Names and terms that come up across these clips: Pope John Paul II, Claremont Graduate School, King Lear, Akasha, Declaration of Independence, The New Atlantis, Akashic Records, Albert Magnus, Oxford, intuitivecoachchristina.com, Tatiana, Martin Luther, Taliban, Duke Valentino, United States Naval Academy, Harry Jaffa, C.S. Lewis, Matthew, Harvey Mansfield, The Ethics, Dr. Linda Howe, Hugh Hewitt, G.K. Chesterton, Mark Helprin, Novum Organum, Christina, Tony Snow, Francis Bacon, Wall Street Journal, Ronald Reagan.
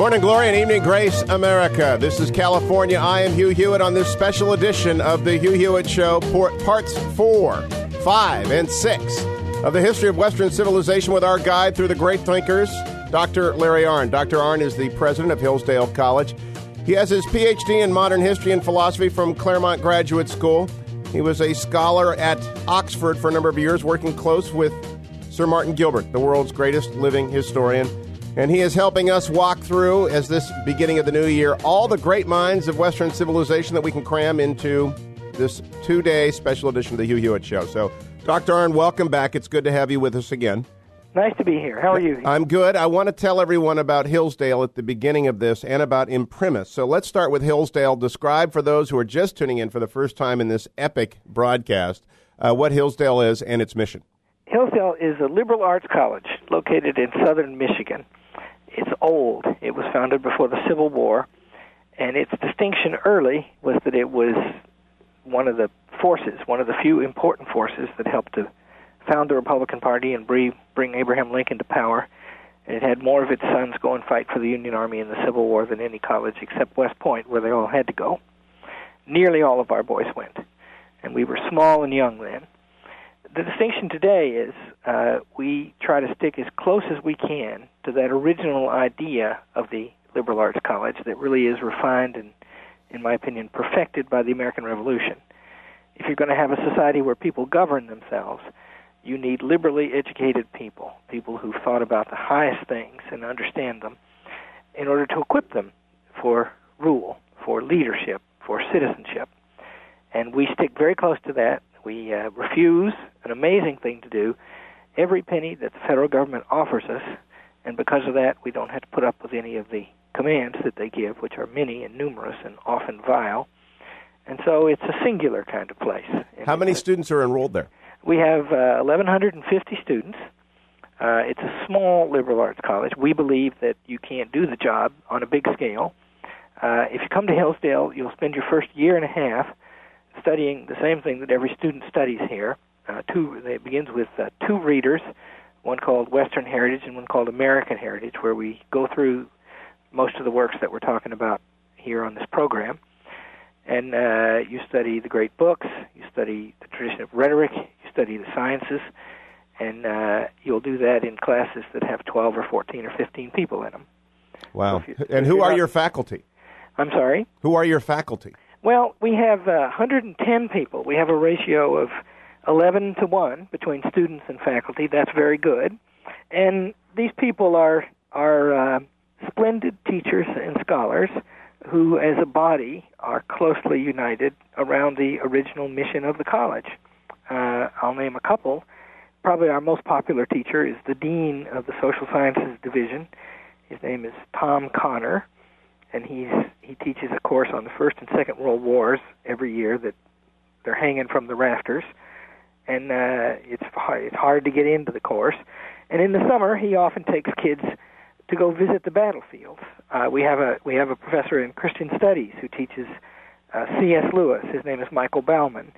Morning glory and evening grace, America. This is California. I am Hugh Hewitt on this special edition of The Hugh Hewitt Show, parts 4, 5, and 6 of the history of Western civilization with our guide through the great thinkers, Dr. Larry Arnn. Dr. Arnn is the president of Hillsdale College. He has his Ph.D. in modern history and philosophy from Claremont Graduate School. He was a scholar at Oxford for a number of years, working close with Sir Martin Gilbert, the world's greatest living historian. And he is helping us walk through, as this beginning of the new year, all the great minds of Western civilization that we can cram into this two-day special edition of the Hugh Hewitt Show. So, Dr. Arnn, welcome back. It's good to have you with us again. Nice to be here. How are you? I'm good. I want to tell everyone about Hillsdale at the beginning of this and about Imprimis. So let's start with Hillsdale. Describe for those who are just tuning in for the first time in this epic broadcast what Hillsdale is and its mission. Hillsdale is a liberal arts college located in southern Michigan. It's old. It was founded before the Civil War, and its distinction early was that it was one of the forces, one of the few important forces that helped to found the Republican Party and bring Abraham Lincoln to power. And it had more of its sons go and fight for the Union Army in the Civil War than any college except West Point, where they all had to go. Nearly all of our boys went, and we were small and young then. The distinction today is we try to stick as close as we can to that original idea of the liberal arts college that really is refined and, in my opinion, perfected by the American Revolution. If you're going to have a society where people govern themselves, you need liberally educated people, people who thought about the highest things and understand them, in order to equip them for rule, for leadership, for citizenship. And we stick very close to that. We refuse, an amazing thing to do, every penny that the federal government offers us, and because of that, we don't have to put up with any of the commands that they give, which are many and numerous and often vile. And so it's a singular kind of place. How many students are enrolled there? We have 1,150 students. It's a small liberal arts college. We believe that you can't do the job on a big scale. If you come to Hillsdale, you'll spend your first year and a half studying the same thing that every student studies here. It begins with two readers, one called Western Heritage and one called American Heritage, where we go through most of the works that we're talking about here on this program. And you study the great books, you study the tradition of rhetoric, study the sciences, and you'll do that in classes that have 12 or 14 or 15 people in them. Wow. So and who are your faculty? I'm sorry? Who are your faculty? Well, we have 110 people. We have a ratio of 11 to 1 between students and faculty. That's very good. And these people are splendid teachers and scholars who, as a body, are closely united around the original mission of the college. I'll name a couple. Probably our most popular teacher is the dean of the social sciences division. His name is Tom Connor, and he teaches a course on the First and Second World Wars every year that they're hanging from the rafters, and it's hard to get into the course. And in the summer, he often takes kids to go visit the battlefields. We have a professor in Christian Studies who teaches C.S. Lewis. His name is Michael Bauman.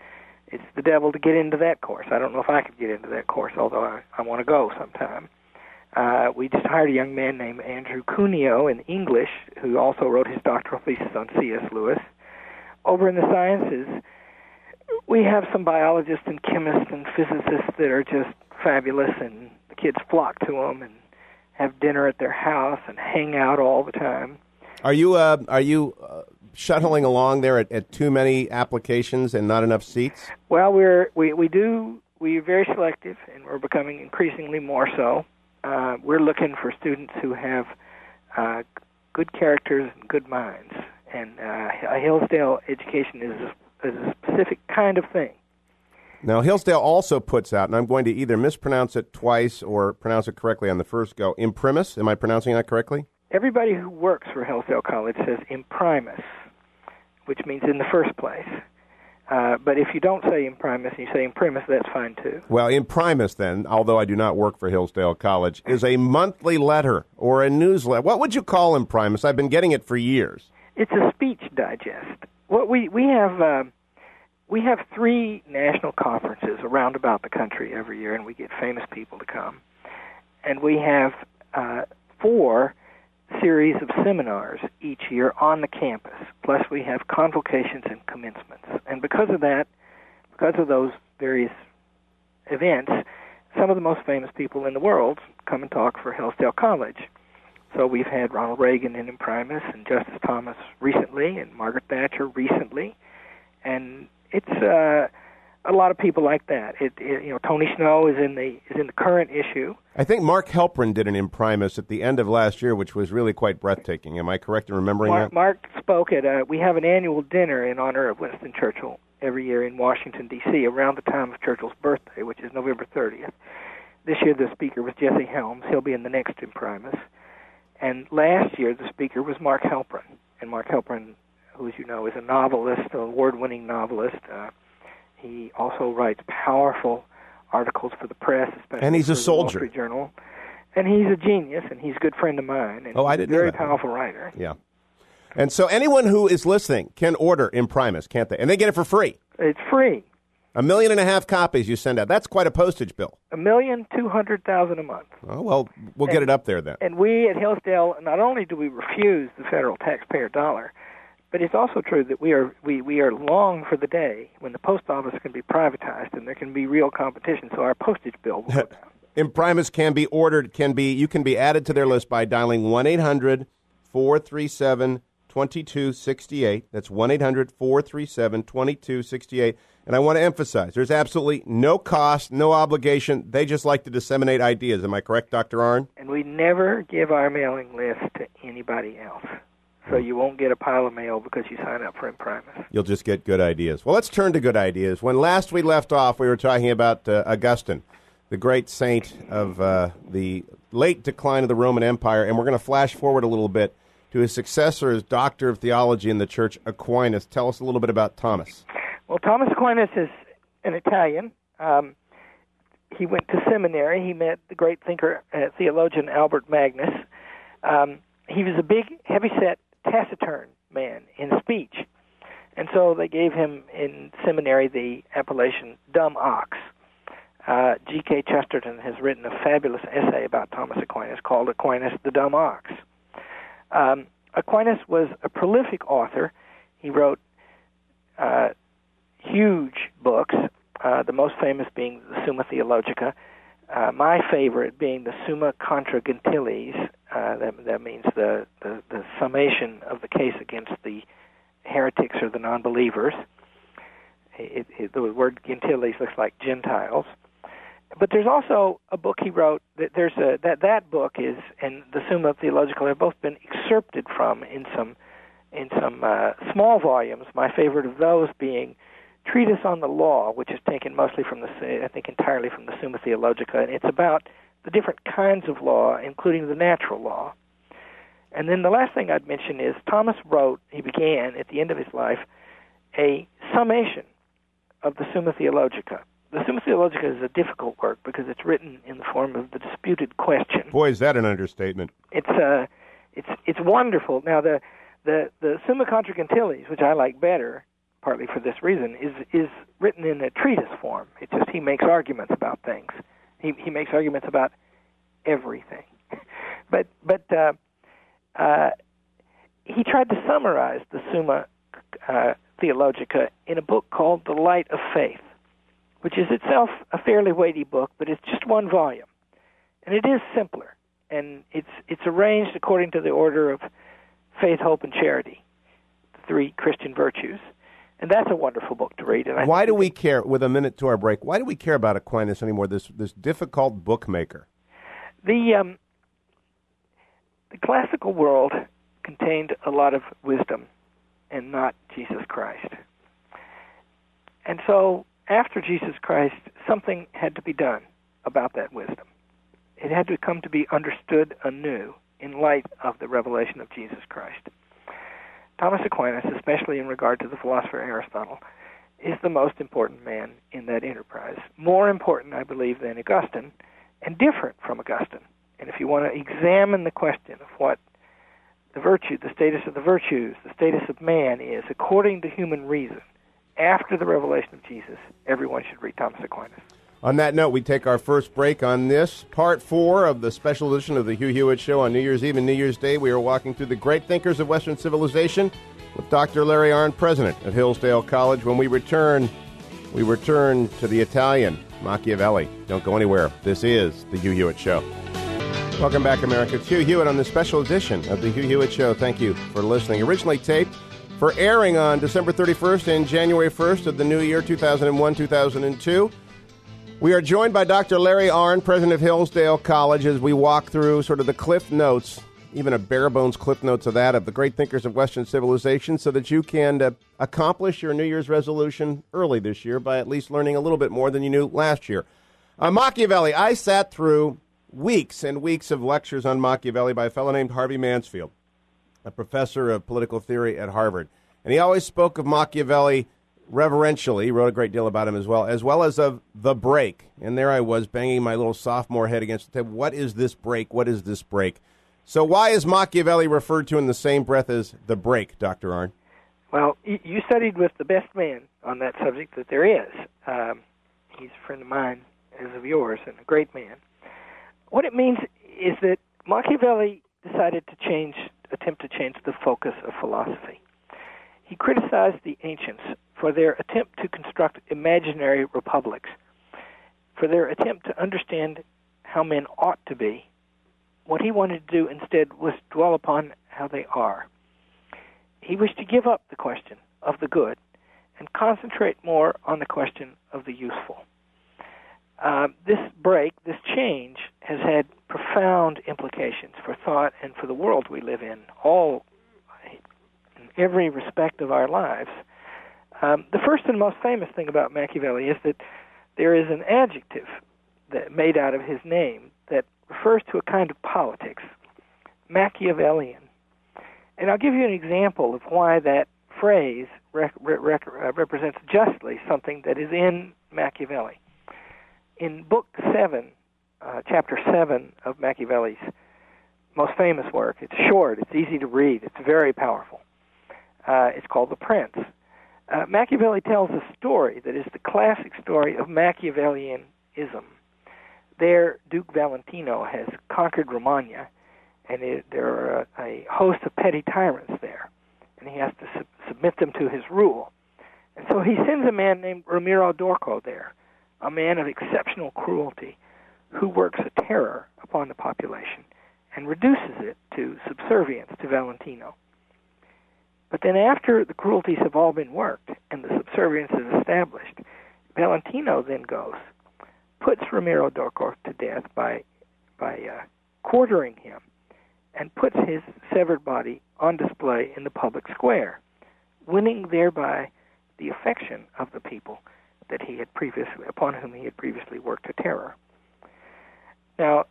It's the devil to get into that course. I don't know if I could get into that course, although I want to go sometime. We just hired a young man named Andrew Cuneo in English, who also wrote his doctoral thesis on C.S. Lewis. Over in the sciences, we have some biologists and chemists and physicists that are just fabulous, and the kids flock to them and have dinner at their house and hang out all the time. Are you shuttling along there at too many applications and not enough seats? Well, we're very selective, and we're becoming increasingly more so. We're looking for students who have good characters and good minds, and a Hillsdale education is a specific kind of thing. Now, Hillsdale also puts out, and I'm going to either mispronounce it twice or pronounce it correctly on the first go, Imprimis. Am I pronouncing that correctly? Everybody who works for Hillsdale College says Imprimis, which means in the first place. But if you don't say Imprimis, you say Imprimis, that's fine too. Well, Imprimis then, although I do not work for Hillsdale College, is a monthly letter or a newsletter. What would you call Imprimis? I've been getting it for years. It's a speech digest. What we have three national conferences around about the country every year, and we get famous people to come. And we have four series of seminars each year on the campus, plus we have convocations and commencements. And because of that, because of those various events, some of the most famous people in the world come and talk for Hillsdale College. So we've had Ronald Reagan in Imprimis and Justice Thomas recently and Margaret Thatcher recently. And it's a lot of people like that. It, you know, Tony Snow is in the current issue. I think Mark Helprin did an Imprimis at the end of last year, which was really quite breathtaking. Am I correct in remembering that? Mark spoke at we have an annual dinner in honor of Winston Churchill every year in Washington, D.C., around the time of Churchill's birthday, which is November 30th. This year the speaker was Jesse Helms. He'll be in the next Imprimis. And last year the speaker was Mark Helprin. And Mark Helprin, who, as you know, is a novelist, an award-winning novelist. He also writes powerful articles for the press, especially and he's a soldier. The Wall Street Journal. And he's a genius, and he's a good friend of mine. And he's a very powerful writer. Yeah. And so anyone who is listening can order Imprimis, can't they? And they get it for free. It's free. 1.5 million copies you send out. That's quite a postage bill. 1,200,000 a month. Oh, well, we'll get it up there then. And we at Hillsdale, not only do we refuse the federal taxpayer dollar, but it's also true that we are long for the day when the post office can be privatized and there can be real competition, so our postage bill will go down. Imprimis can be ordered, you can be added to their list by dialing 1-800-437-2268. That's 1-800-437-2268. And I want to emphasize, there's absolutely no cost, no obligation. They just like to disseminate ideas. Am I correct, Dr. Arnn? And we never give our mailing list to anybody else. So you won't get a pile of mail because you sign up for Imprimis. You'll just get good ideas. Well, let's turn to good ideas. When last we left off, we were talking about Augustine, the great saint of the late decline of the Roman Empire, and we're going to flash forward a little bit to his successor as Doctor of Theology in the Church, Aquinas. Tell us a little bit about Thomas. Well, Thomas Aquinas is an Italian. He went to seminary. He met the great thinker, theologian Albert Magnus. He was a big, heavy-set, taciturn man in speech, and so they gave him in seminary the appellation Dumb Ox. G.K. Chesterton has written a fabulous essay about Thomas Aquinas called Aquinas the Dumb Ox. Aquinas was a prolific author. He wrote huge books, the most famous being the Summa Theologica, my favorite being the Summa Contra Gentiles. That means the summation of the case against the heretics or the non-believers. The word Gentiles looks like Gentiles. But there's also a book he wrote. That book is, and the Summa Theologica have both been excerpted from in some small volumes. My favorite of those being Treatise on the Law, which is taken mostly from entirely from the Summa Theologica, and it's about the different kinds of law, including the natural law. And then the last thing I'd mention is Thomas wrote, he began at the end of his life, a summation of the Summa Theologica. The Summa Theologica is a difficult work because it's written in the form of the disputed question. Boy, is that an understatement. It's wonderful. Now, the Summa Contra Gentiles, which I like better, partly for this reason, is written in a treatise form. It's just he makes arguments about things. He makes arguments about everything, but he tried to summarize the Summa Theologica in a book called *The Light of Faith*, which is itself a fairly weighty book, but it's just one volume, and it is simpler, and it's arranged according to the order of faith, hope, and charity, the three Christian virtues. And that's a wonderful book to read. And why do we care, with a minute to our break, why do we care about Aquinas anymore, this difficult bookmaker? The classical world contained a lot of wisdom and not Jesus Christ. And so after Jesus Christ, something had to be done about that wisdom. It had to come to be understood anew in light of the revelation of Jesus Christ. Thomas Aquinas, especially in regard to the philosopher Aristotle, is the most important man in that enterprise. More important, I believe, than Augustine, and different from Augustine. And if you want to examine the question of what the virtue, the status of the virtues, the status of man is, according to human reason, after the revelation of Jesus, everyone should read Thomas Aquinas. On that note, we take our first break on this, part 4 of the special edition of the Hugh Hewitt Show on New Year's Eve and New Year's Day. We are walking through the great thinkers of Western civilization with Dr. Larry Arnn, president of Hillsdale College. When we return to the Italian Machiavelli. Don't go anywhere. This is the Hugh Hewitt Show. Welcome back, America. It's Hugh Hewitt on the special edition of the Hugh Hewitt Show. Thank you for listening. Originally taped for airing on December 31st and January 1st of the new year, 2001-2002. We are joined by Dr. Larry Arnn, president of Hillsdale College, as we walk through sort of the cliff notes, even a bare-bones cliff notes of that, of the great thinkers of Western civilization, so that you can accomplish your New Year's resolution early this year by at least learning a little bit more than you knew last year. Machiavelli, I sat through weeks and weeks of lectures on Machiavelli by a fellow named Harvey Mansfield, a professor of political theory at Harvard. And he always spoke of Machiavelli reverentially, wrote a great deal about him as well as of the break. And there I was banging my little sophomore head against the table. What is this break? What is this break? So why is Machiavelli referred to in the same breath as the break, Dr. Arnn? Well, you studied with the best man on that subject that there is. He's a friend of mine, as of yours, and a great man. What it means is that Machiavelli decided to attempt to change the focus of philosophy. He criticized the ancients for their attempt to construct imaginary republics, for their attempt to understand how men ought to be. What he wanted to do instead was dwell upon how they are. He wished to give up the question of the good and concentrate more on the question of the useful. This break, this change, has had profound implications for thought and for the world we live in, all in every respect of our lives. The first and most famous thing about Machiavelli is that there is an adjective that made out of his name that refers to a kind of politics, Machiavellian. And I'll give you an example of why that phrase represents justly something that is in Machiavelli. In Book 7, Chapter 7 of Machiavelli's most famous work, it's short, it's easy to read, it's very powerful. It's called The Prince. Machiavelli tells a story that is the classic story of Machiavellianism. There, Duke Valentino has conquered Romagna, and there are a host of petty tyrants there, and he has to submit them to his rule. And so he sends a man named Ramiro D'Orco there, a man of exceptional cruelty, who works a terror upon the population and reduces it to subservience to Valentino. But then after the cruelties have all been worked and the subservience is established, Valentino then goes, puts Ramiro D'Orco to death by quartering him, and puts his severed body on display in the public square, winning thereby the affection of the people that he had previously, upon whom he had previously worked a terror. Now,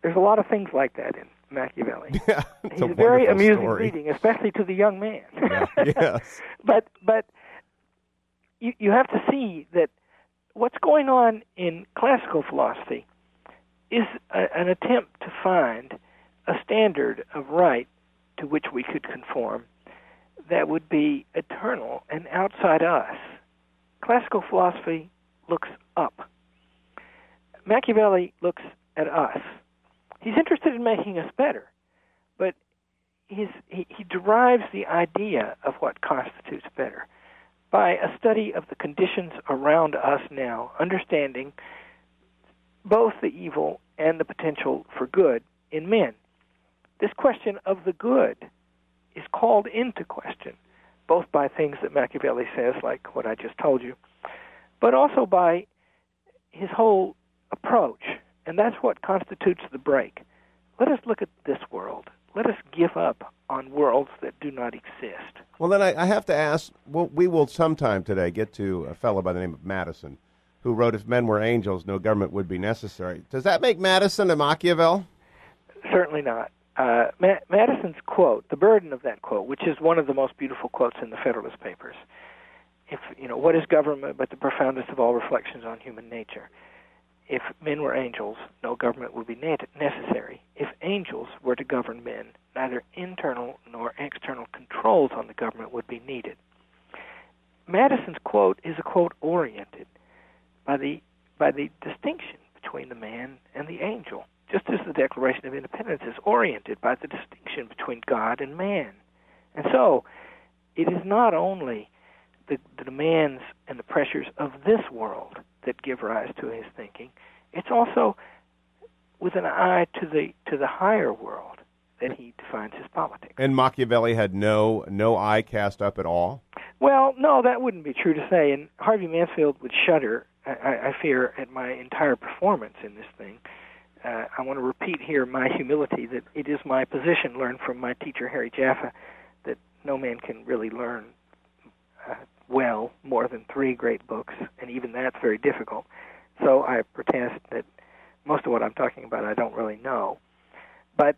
there's a lot of things like that in Machiavelli. Yeah, he's a very amusing story. Reading, especially to the young man. Yeah, yes. But you have to see that what's going on in classical philosophy is an attempt to find a standard of right to which we could conform that would be eternal and outside us. Classical philosophy looks up. Machiavelli looks at us. He's interested in making us better, but he derives the idea of what constitutes better by a study of the conditions around us now, understanding both the evil and the potential for good in men. This question of the good is called into question, both by things that Machiavelli says, like what I just told you, but also by his whole approach, and that's what constitutes the break. Let us look at this world. Let us give up on worlds that do not exist. Well, then I have to ask, well, we will sometime today get to a fellow by the name of Madison, who wrote, if men were angels, no government would be necessary. Does that make Madison a Machiavelli? Certainly not. Madison's quote, the burden of that quote, which is one of the most beautiful quotes in the Federalist Papers, if you know, what is government but the profoundest of all reflections on human nature? If men were angels, no government would be necessary. If angels were to govern men, neither internal nor external controls on the government would be needed. Madison's quote is a quote oriented by the by the distinction between the man and the angel, just as the Declaration of Independence is oriented by the distinction between God and man. And so it is not only the demands and the pressures of this world that give rise to his thinking, it's also with an eye to the higher world that he defines his politics. And Machiavelli had no eye cast up at all? Well, no, that wouldn't be true to say, and Harvey Mansfield would shudder, I fear, at my entire performance in this thing. I want to repeat here my humility that it is my position, learned from my teacher Harry Jaffa, that no man can really learn well more than 3 great books, and even that's very difficult. So I protest that most of what I'm talking about I don't really know. But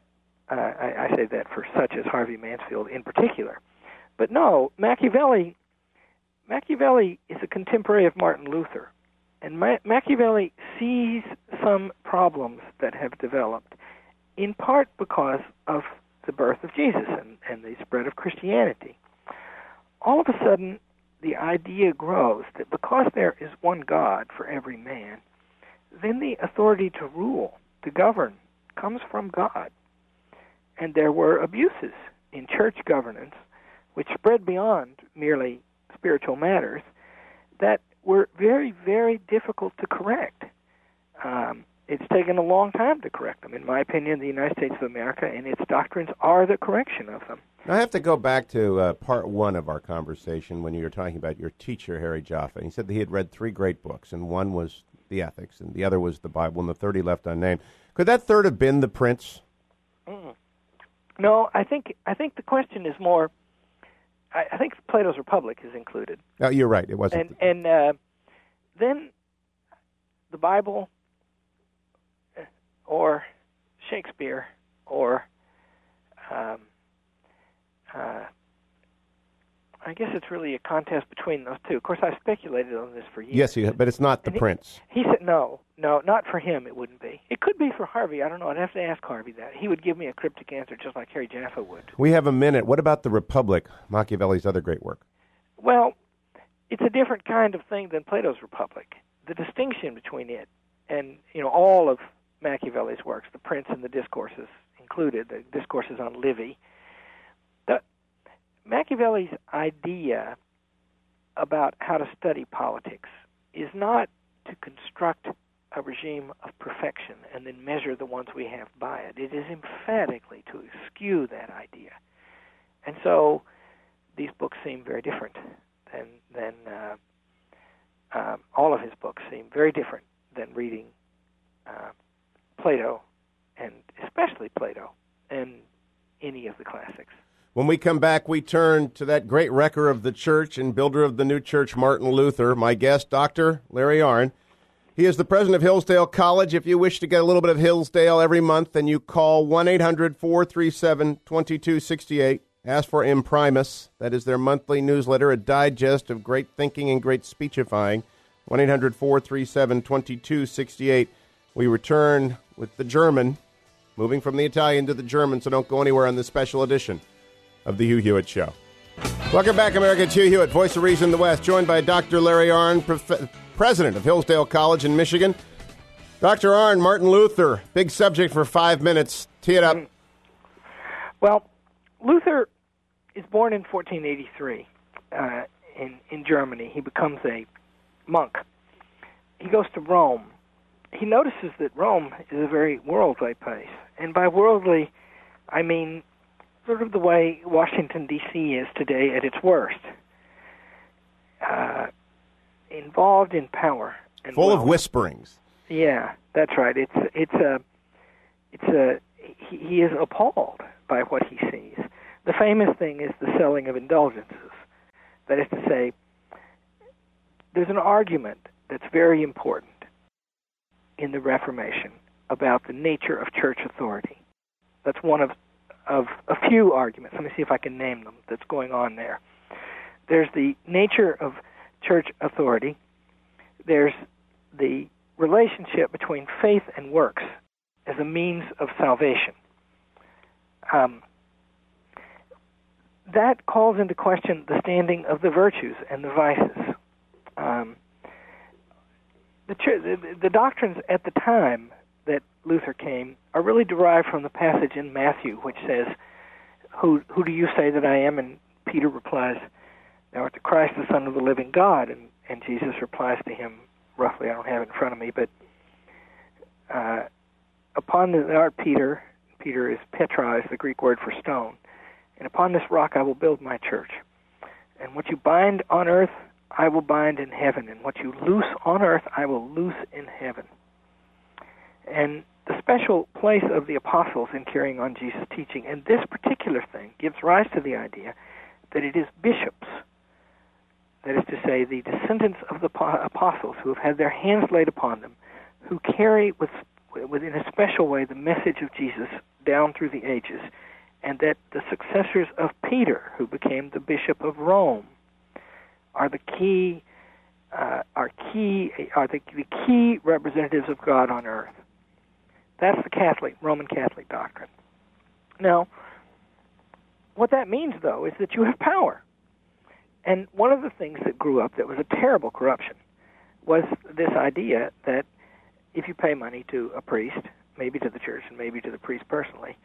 I say that for such as Harvey Mansfield in particular. But no, Machiavelli is a contemporary of Martin Luther. And Machiavelli sees some problems that have developed, in part because of the birth of Jesus and the spread of Christianity. All of a sudden, the idea grows that because there is one God for every man, then the authority to rule, to govern, comes from God. And there were abuses in church governance, which spread beyond merely spiritual matters, that were very, very difficult to correct. It's taken a long time to correct them. In my opinion, the United States of America and its doctrines are the correction of them. Now, I have to go back to part one of our conversation when you were talking about your teacher, Harry Jaffa. He said that he had read 3 great books, and one was the Ethics, and the other was the Bible, and the third he left unnamed. Could that third have been the Prince? Mm. No, I think the question is more... I think Plato's Republic is included. Oh, you're right. It wasn't. And then the Bible or Shakespeare or I guess it's really a contest between those two. Of course, I've speculated on this for years. Yes, you have, but it's not the Prince. He said, no, not for him it wouldn't be. It could be for Harvey. I don't know. I'd have to ask Harvey that. He would give me a cryptic answer just like Harry Jaffa would. We have a minute. What about The Republic, Machiavelli's other great work? Well, it's a different kind of thing than Plato's Republic. The distinction between it and all of Machiavelli's works, The Prince and the Discourses included, the Discourses on Livy, Machiavelli's idea about how to study politics is not to construct a regime of perfection and then measure the ones we have by it. It is emphatically to eschew that idea. And so these books seem very different than all of his books seem very different than reading Plato, and especially Plato, and any of the classics. When we come back, we turn to that great wrecker of the church and builder of the new church, Martin Luther. My guest, Dr. Larry Arnn. He is the president of Hillsdale College. If you wish to get a little bit of Hillsdale every month, then you call 1-800-437-2268. Ask for Imprimis. That is their monthly newsletter, a digest of great thinking and great speechifying. 1-800-437-2268. We return with the German, moving from the Italian to the German, so don't go anywhere on this special edition of The Hugh Hewitt Show. Welcome back, America. It's Hugh Hewitt, Voice of Reason in the West, joined by Dr. Larry Arnn, president of Hillsdale College in Michigan. Dr. Arnn, Martin Luther, big subject for 5 minutes. Tee it up. Well, Luther is born in 1483 in Germany. He becomes a monk. He goes to Rome. He notices that Rome is a very worldly place. And by worldly, I mean sort of the way Washington, D.C. is today at its worst. Involved in power. And full of whisperings. Yeah, that's right. He is appalled by what he sees. The famous thing is the selling of indulgences. That is to say, there's an argument that's very important in the Reformation about the nature of church authority. That's one of a few arguments. Let me see if I can name them that's going on there. There's the nature of church authority. There's the relationship between faith and works as a means of salvation. That calls into question the standing of the virtues and the vices. The the doctrines at the time that Luther came are really derived from the passage in Matthew, which says, who do you say that I am? And Peter replies, thou art the Christ, the Son of the living God. And Jesus replies to him, roughly, I don't have it in front of me, but upon the art Peter is Petra, is the Greek word for stone, and upon this rock I will build my church. And what you bind on earth, I will bind in heaven, and what you loose on earth, I will loose in heaven. And the special place of the apostles in carrying on Jesus' teaching, and this particular thing gives rise to the idea that it is bishops, that is to say, the descendants of the apostles who have had their hands laid upon them, who carry within a special way the message of Jesus down through the ages, and that the successors of Peter, who became the Bishop of Rome, are the key representatives of God on earth. That's the Roman Catholic doctrine. Now, what that means, though, is that you have power. And one of the things that grew up that was a terrible corruption was this idea that if you pay money to a priest, maybe to the church and maybe to the priest personally,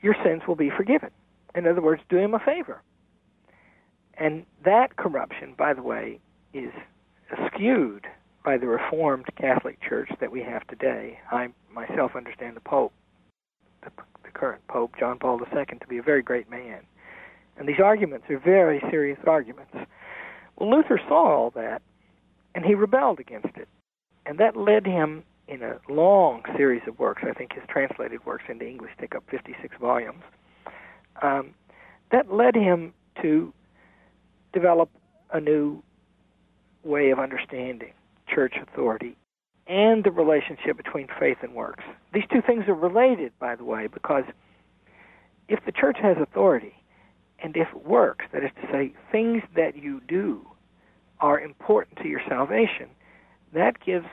your sins will be forgiven. In other words, do him a favor. And that corruption, by the way, is skewed by the Reformed Catholic Church that we have today. I myself understand the Pope, the current Pope, John Paul II, to be a very great man. And these arguments are very serious arguments. Well, Luther saw all that, and he rebelled against it. And that led him, in a long series of works, I think his translated works into English take up 56 volumes, that led him to develop a new way of understanding church authority and the relationship between faith and works. These two things are related, by the way, because if the church has authority, and if works, that is to say, things that you do are important to your salvation, that gives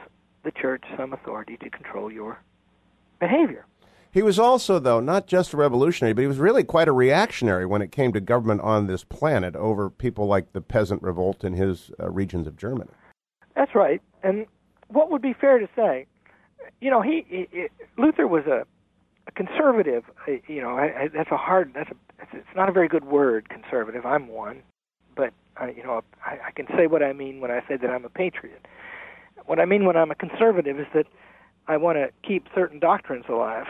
the church some authority to control your behavior. He was also, though, not just a revolutionary, but he was really quite a reactionary when it came to government on this planet over people like the peasant revolt in his regions of Germany. That's right. And what would be fair to say, you know, Luther was a conservative, you know, it's not a very good word, conservative. I'm one, but I can say what I mean when I say that I'm a patriot. What I mean when I'm a conservative is that I want to keep certain doctrines alive,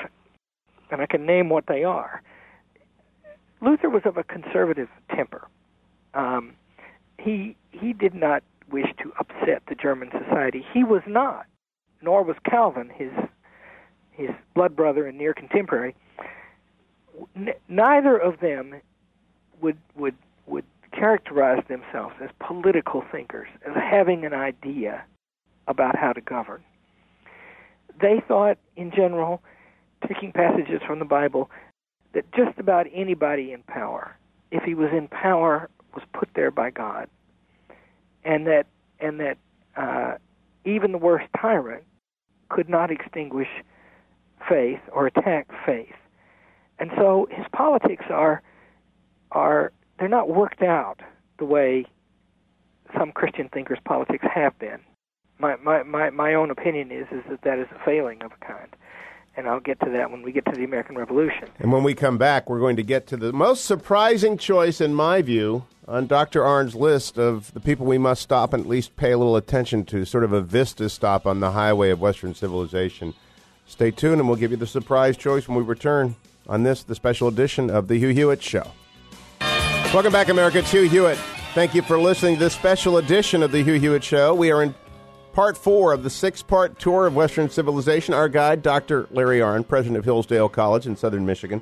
and I can name what they are. Luther was of a conservative temper. He did not wish to upset the German society. He was not, nor was Calvin, his blood brother and near contemporary. Neither of them would characterize themselves as political thinkers, as having an idea about how to govern. They thought, in general, taking passages from the Bible, that just about anybody in power, if he was in power, was put there by God, and that even the worst tyrant could not extinguish faith or attack faith. And so his politics they're not worked out the way some Christian thinkers' politics have been. My own opinion is that is a failing of a kind. And I'll get to that when we get to the American Revolution. And when we come back, we're going to get to the most surprising choice, in my view, on Dr. Arnn's list of the people we must stop and at least pay a little attention to, sort of a vista stop on the highway of Western civilization. Stay tuned, and we'll give you the surprise choice when we return on this, the special edition of The Hugh Hewitt Show. Welcome back, America. It's Hugh Hewitt. Thank you for listening to this special edition of The Hugh Hewitt Show. We are in part 4 of the 6-part tour of Western civilization. Our guide, Dr. Larry Arnn, president of Hillsdale College in southern Michigan.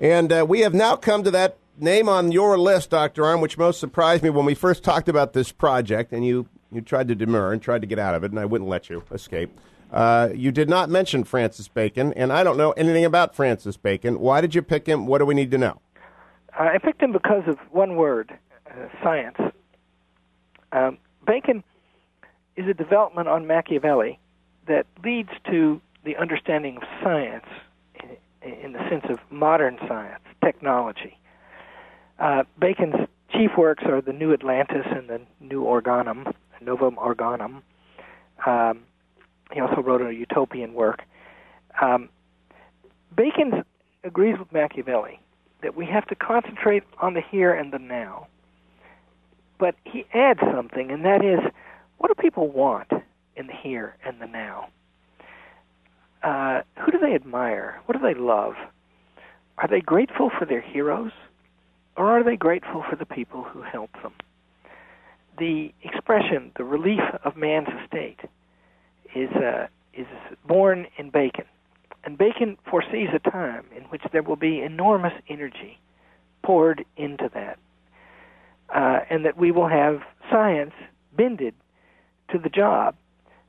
And we have now come to that name on your list, Dr. Arnn, which most surprised me when we first talked about this project, and you tried to demur and tried to get out of it, and I wouldn't let you escape. You did not mention Francis Bacon, and I don't know anything about Francis Bacon. Why did you pick him? What do we need to know? I picked him because of one word, science. Bacon is a development on Machiavelli that leads to the understanding of science in the sense of modern science, technology. Bacon's chief works are the New Atlantis and the New Organum, Novum Organum, He also wrote a utopian work. Bacon agrees with Machiavelli that we have to concentrate on the here and the now. But he adds something, and that is, what do people want in the here and the now? Who do they admire? What do they love? Are they grateful for their heroes, or are they grateful for the people who help them? The expression, the relief of man's estate, is born in Bacon. And Bacon foresees a time in which there will be enormous energy poured into that, and that we will have science bended to the job,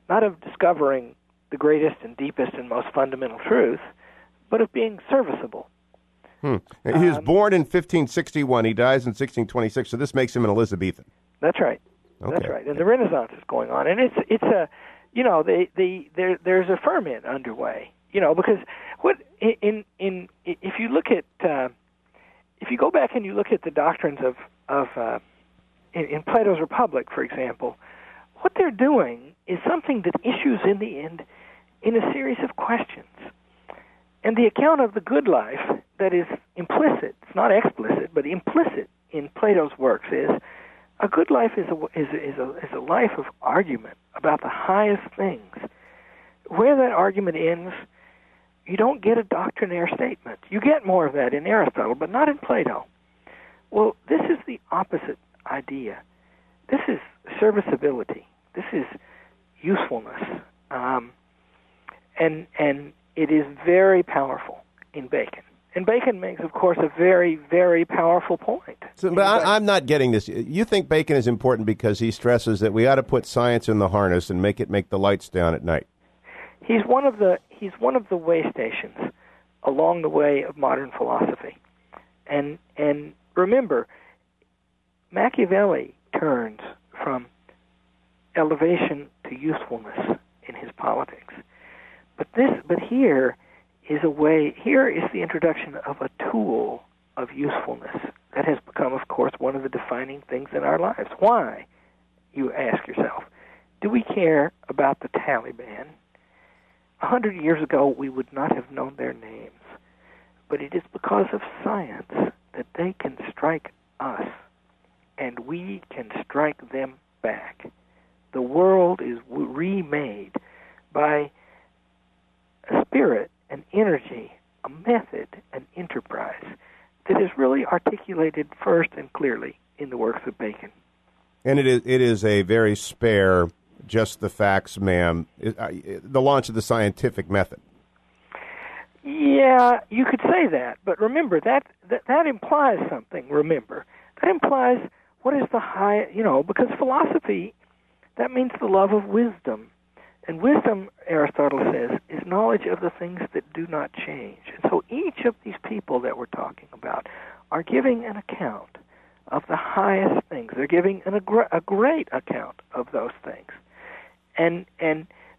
not of discovering the greatest and deepest and most fundamental truth, but of being serviceable. He was born in 1561. He dies in 1626, so this makes him an Elizabethan. That's right. Okay. That's right. And the Renaissance is going on, and it's a, you know, there's a ferment underway. You know, because what if you look at if you go back and you look at the doctrines of Plato's Republic, for example, what they're doing is something that issues in the end in a series of questions. And the account of the good life that is implicit, it's not explicit, but implicit in Plato's works is a good life is a life of argument about the highest things. Where that argument ends, you don't get a doctrinaire statement. You get more of that in Aristotle, but not in Plato. Well, this is the opposite idea. This is serviceability. This is usefulness. And it is very powerful in Bacon. And Bacon makes, of course, a very, very powerful point. So, but I'm not getting this. You think Bacon is important because he stresses that we ought to put science in the harness and make it make the lights down at night. He's one of the way stations along the way of modern philosophy. And remember, Machiavelli turns from elevation to usefulness in his politics. But here is a way. Here is the introduction of a tool of usefulness that has become, of course, one of the defining things in our lives. Why, you ask yourself, do we care about the Taliban? 100 years ago, we would not have known their names. But it is because of science that they can strike us, and we can strike them back. The world is remade by a spirit, an energy, a method, an enterprise that is really articulated first and clearly in the works of Bacon. And it is a very spare, just the facts, ma'am, the launch of the scientific method. Yeah, you could say that, but remember, that implies something, That implies what is the high, you know, because philosophy, that means the love of wisdom. And wisdom, Aristotle says, is knowledge of the things that do not change. And so each of these people that we're talking about are giving an account of the highest things. They're giving a great account of those things. And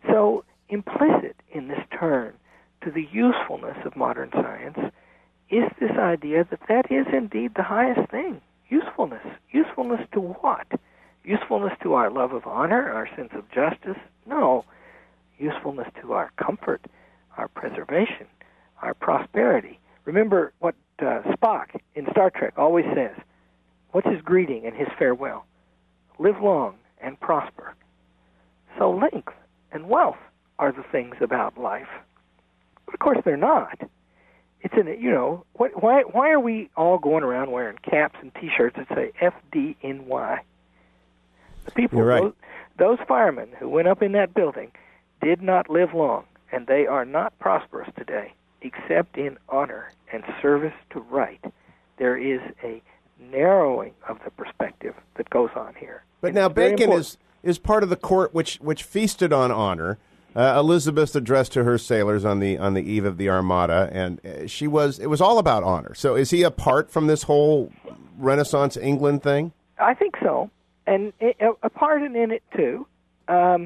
so implicit in this turn to the usefulness of modern science is this idea that is indeed the highest thing, usefulness. Usefulness to what? Usefulness to our love of honor, our sense of justice? No. Usefulness to our comfort, our preservation, our prosperity. Remember what Spock in Star Trek always says. What's his greeting and his farewell? Live long and prosper. So length and wealth are the things about life. But of course they're not. It's in it, you know, why are we all going around wearing caps and T-shirts that say FDNY? The people, right. Those firemen who went up in that building did not live long, and they are not prosperous today, except in honor and service to right. There is a narrowing of the perspective that goes on here. But now Bacon is part of the court which feasted on honor. Elizabeth addressed to her sailors on the eve of the Armada, and it was all about honor. So is he apart from this whole Renaissance England thing? I think so, and apart and in it too. You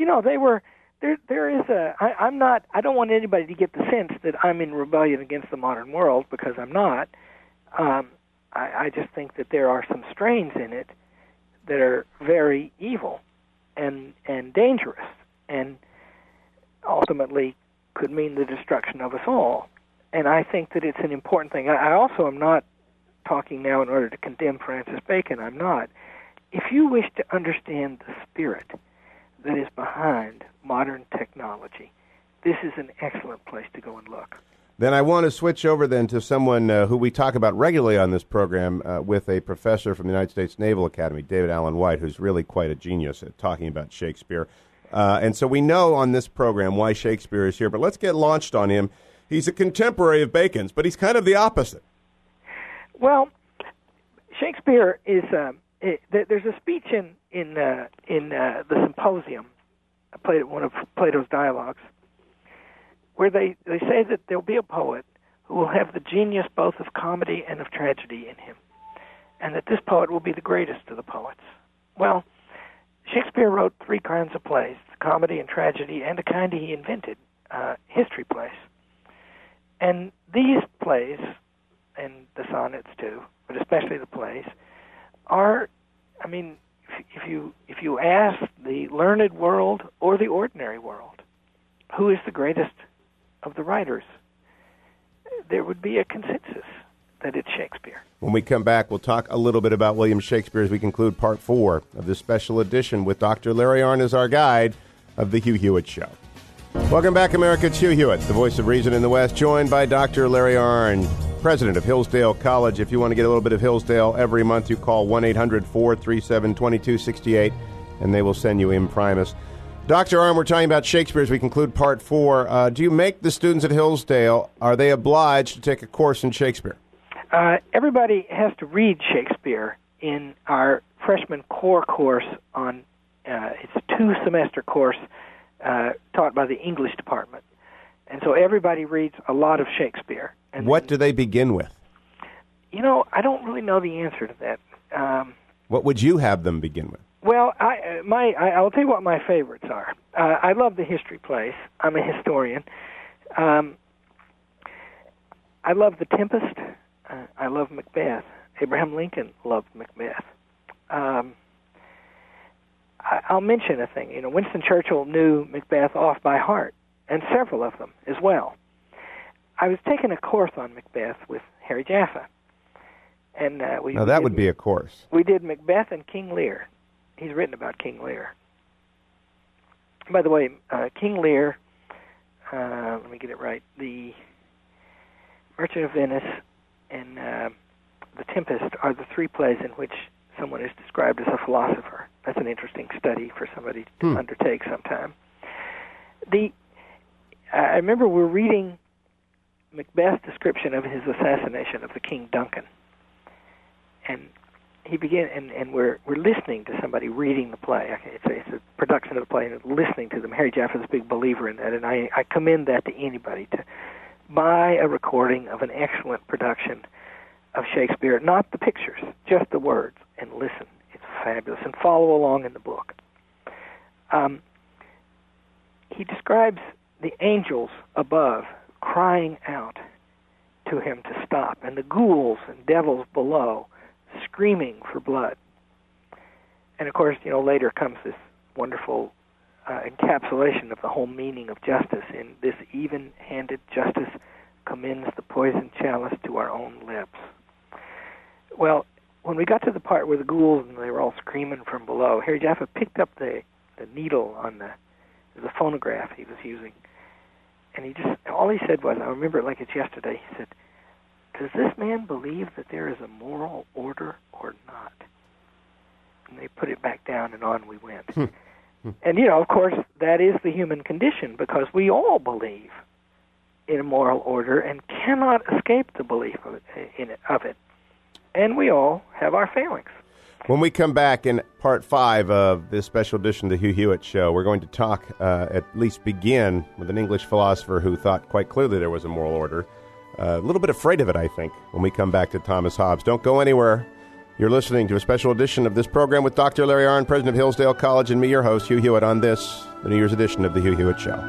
know, they were there. There is a. I'm not. I don't want anybody to get the sense that I'm in rebellion against the modern world, because I'm not. I just think that there are some strains in it that are very evil and dangerous. And ultimately could mean the destruction of us all. And I think that it's an important thing. I also am not talking now in order to condemn Francis Bacon. I'm not. If you wish to understand the spirit that is behind modern technology, this is an excellent place to go and look. Then I want to switch over then to someone who we talk about regularly on this program with a professor from the United States Naval Academy, David Allen White, who's really quite a genius at talking about Shakespeare. And so we know on this program why Shakespeare is here, but let's get launched on him. He's a contemporary of Bacon's, but he's kind of the opposite. Well, Shakespeare is... there's a speech in the Symposium, one of Plato's dialogues, where they say that there'll be a poet who will have the genius both of comedy and of tragedy in him, and that this poet will be the greatest of the poets. Well, Shakespeare wrote three kinds of plays, comedy and tragedy, and a kind he invented, history plays. And these plays, and the sonnets too, but especially the plays, if you ask the learned world or the ordinary world, who is the greatest of the writers, there would be a consensus that it's Shakespeare. When we come back, we'll talk a little bit about William Shakespeare as we conclude Part 4 of this special edition with Dr. Larry Arnn as our guide of The Hugh Hewitt Show. Welcome back, America. It's Hugh Hewitt, the voice of reason in the West, joined by Dr. Larry Arnn, president of Hillsdale College. If you want to get a little bit of Hillsdale every month, you call 1-800-437-2268, and they will send you Imprimis. Dr. Arnn, we're talking about Shakespeare as we conclude Part 4. Do you make the students at Hillsdale, are they obliged to take a course in Shakespeare? Everybody has to read Shakespeare in our freshman core course on, it's a two-semester course taught by the English department. And so everybody reads a lot of Shakespeare. And what do they begin with? You know, I don't really know the answer to that. What would you have them begin with? Well, I'll tell you what my favorites are. I love the history plays. I'm a historian. I love The Tempest. I love Macbeth. Abraham Lincoln loved Macbeth. I'll mention a thing. You know, Winston Churchill knew Macbeth off by heart, and several of them as well. I was taking a course on Macbeth with Harry Jaffa, and now that would be a course. We did Macbeth and King Lear. He's written about King Lear. By the way, King Lear. Let me get it right. The Merchant of Venice and The Tempest are the three plays in which someone is described as a philosopher. That's an interesting study for somebody to undertake sometime. I remember we're reading Macbeth's description of his assassination of the King Duncan, and he began, and we're listening to somebody reading the play. It's a production of the play, and listening to them. Harry Jaffa's a big believer in that, and I commend that to anybody to buy a recording of an excellent production of Shakespeare, not the pictures, just the words, and listen. It's fabulous, and follow along in the book. He describes the angels above crying out to him to stop, and the ghouls and devils below screaming for blood. And of course, you know, later comes this wonderful encapsulation of the whole meaning of justice in this even-handed justice commends the poisoned chalice to our own lips. Well, when we got to the part where the ghouls and they were all screaming from below, Harry Jaffa picked up the needle on the phonograph he was using. And he just, all he said was, I remember it like it's yesterday, he said, does this man believe that there is a moral order or not? And they put it back down, and on we went. And, you know, of course, that is the human condition, because we all believe in a moral order and cannot escape the belief of it. And we all have our failings. When we come back in Part 5 of this special edition of the Hugh Hewitt Show, we're going to talk, at least begin, with an English philosopher who thought quite clearly there was a moral order. A little bit afraid of it, I think, when we come back to Thomas Hobbes. Don't go anywhere. You're listening to a special edition of this program with Dr. Larry Arnn, president of Hillsdale College, and me, your host, Hugh Hewitt, on this, the New Year's edition of the Hugh Hewitt Show.